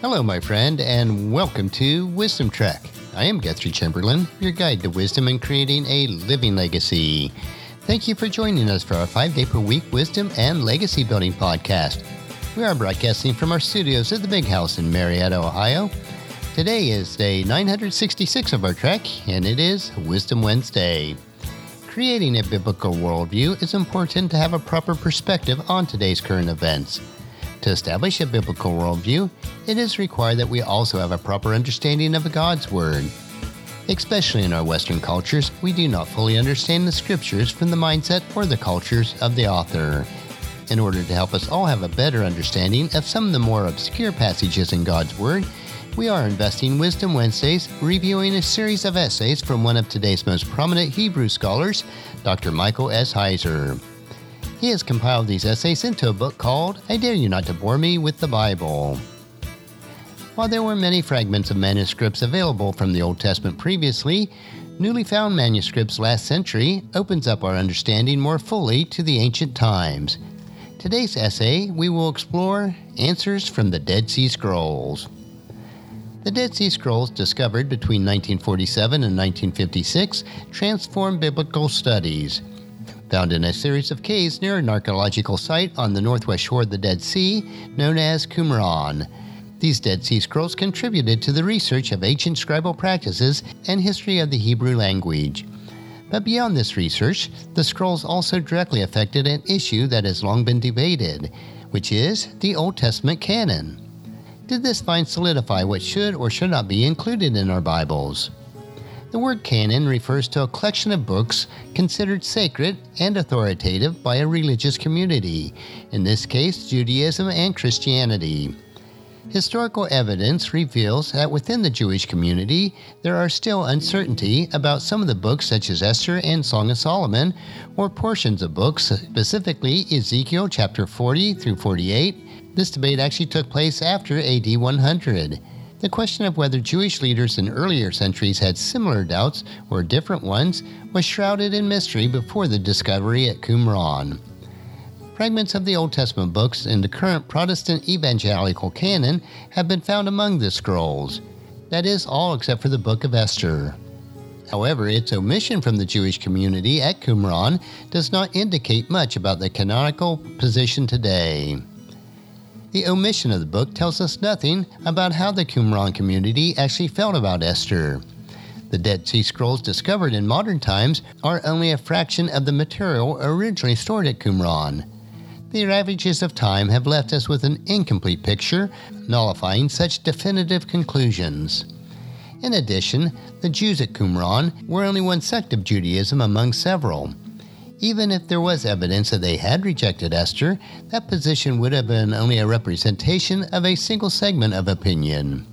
Hello, my friend, and welcome to Wisdom Trek. I am Guthrie Chamberlain, your guide to wisdom and creating a living legacy. Thank you for joining us for our 5-day-per-week wisdom and legacy building podcast. We are broadcasting from our studios at the Big House in Marietta, Ohio. Today is day 966 of our trek, and it is Wisdom Wednesday. Creating a biblical worldview is important to have a proper perspective on today's current events. To establish a biblical worldview, it is required that we also have a proper understanding of God's Word. Especially in our Western cultures, we do not fully understand the Scriptures from the mindset or the cultures of the author. In order to help us all have a better understanding of some of the more obscure passages in God's Word, we are investing Wisdom Wednesdays, reviewing a series of essays from one of today's most prominent Hebrew scholars, Dr. Michael S. Heiser. He has compiled these essays into a book called I Dare You Not to Bore Me with the Bible. While there were many fragments of manuscripts available from the Old Testament previously, newly found manuscripts last century opens up our understanding more fully to the ancient times. Today's essay, we will explore answers from the Dead Sea Scrolls. The Dead Sea Scrolls, discovered between 1947 and 1956, transformed biblical studies. Found in a series of caves near an archaeological site on the northwest shore of the Dead Sea, known as Qumran. These Dead Sea Scrolls contributed to the research of ancient scribal practices and history of the Hebrew language. But beyond this research, the scrolls also directly affected an issue that has long been debated, which is the Old Testament canon. Did this find solidify what should or should not be included in our Bibles? The word canon refers to a collection of books considered sacred and authoritative by a religious community, in this case Judaism and Christianity. Historical evidence reveals that within the Jewish community, there are still uncertainty about some of the books such as Esther and Song of Solomon, or portions of books, specifically Ezekiel chapter 40 through 48. This debate actually took place after AD 100. The question of whether Jewish leaders in earlier centuries had similar doubts or different ones was shrouded in mystery before the discovery at Qumran. Fragments of the Old Testament books in the current Protestant evangelical canon have been found among the scrolls. That is, all except for the Book of Esther. However, its omission from the Jewish community at Qumran does not indicate much about the canonical position today. The omission of the book tells us nothing about how the Qumran community actually felt about Esther. The Dead Sea Scrolls discovered in modern times are only a fraction of the material originally stored at Qumran. The ravages of time have left us with an incomplete picture, nullifying such definitive conclusions. In addition, the Jews at Qumran were only one sect of Judaism among several. Even if there was evidence that they had rejected Esther, that position would have been only a representation of a single segment of opinion.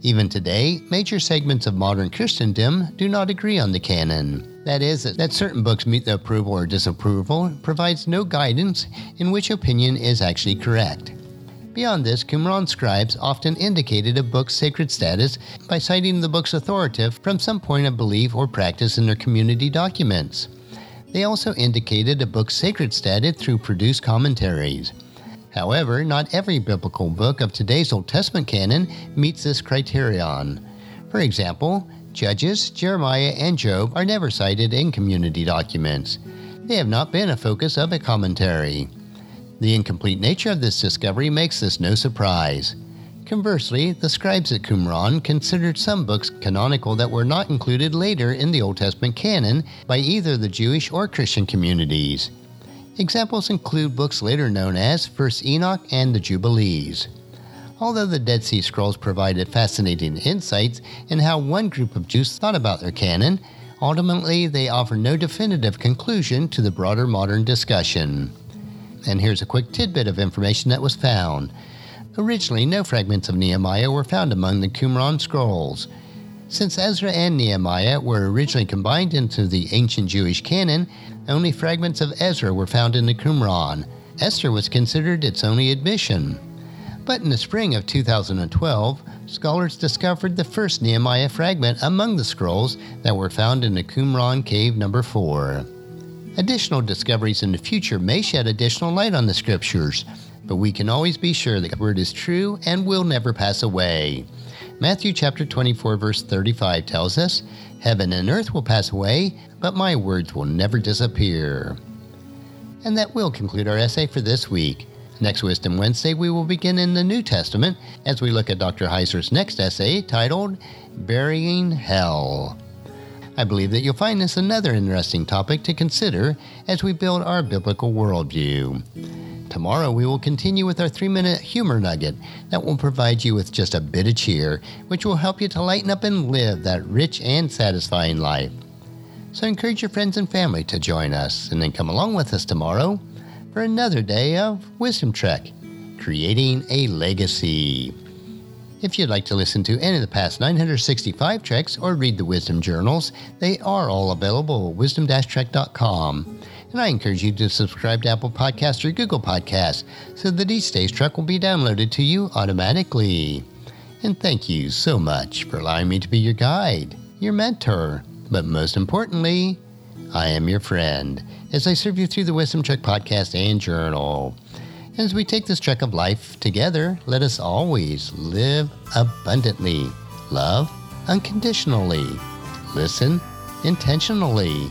Even today, major segments of modern Christendom do not agree on the canon. That is, that certain books meet the approval or disapproval provides no guidance in which opinion is actually correct. Beyond this, Qumran scribes often indicated a book's sacred status by citing the book's authoritative from some point of belief or practice in their community documents. They also indicated a book's sacred status through produced commentaries. However, not every biblical book of today's Old Testament canon meets this criterion. For example, Judges, Jeremiah, and Job are never cited in community documents. They have not been a focus of a commentary. The incomplete nature of this discovery makes this no surprise. Conversely, the scribes at Qumran considered some books canonical that were not included later in the Old Testament canon by either the Jewish or Christian communities. Examples include books later known as First Enoch and the Jubilees. Although the Dead Sea Scrolls provided fascinating insights in how one group of Jews thought about their canon, ultimately they offer no definitive conclusion to the broader modern discussion. And here's a quick tidbit of information that was found. Originally, no fragments of Nehemiah were found among the Qumran scrolls. Since Ezra and Nehemiah were originally combined into the ancient Jewish canon, only fragments of Ezra were found in the Qumran. Esther was considered its only admission. But in the spring of 2012, scholars discovered the first Nehemiah fragment among the scrolls that were found in the Qumran Cave No. 4. Additional discoveries in the future may shed additional light on the scriptures. but we can always be sure that God's word is true and will never pass away. Matthew chapter 24, verse 35 tells us, "Heaven and earth will pass away, but my words will never disappear." And that will conclude our essay for this week. Next Wisdom Wednesday, we will begin in the New Testament as we look at Dr. Heiser's next essay titled, Burying Hell. I believe that you'll find this another interesting topic to consider as we build our biblical worldview. Tomorrow, we will continue with our 3-minute humor nugget that will provide you with just a bit of cheer, which will help you to lighten up and live that rich and satisfying life. So encourage your friends and family to join us, and then come along with us tomorrow for another day of Wisdom Trek, Creating a Legacy. If you'd like to listen to any of the past 965 treks or read the Wisdom Journals, they are all available at wisdom-trek.com. And I encourage you to subscribe to Apple Podcasts or Google Podcasts so that each day's trek will be downloaded to you automatically. And thank you so much for allowing me to be your guide, your mentor, but most importantly, I am your friend as I serve you through the Wisdom Trek podcast and journal. As we take this trek of life together, let us always live abundantly, love unconditionally, listen intentionally,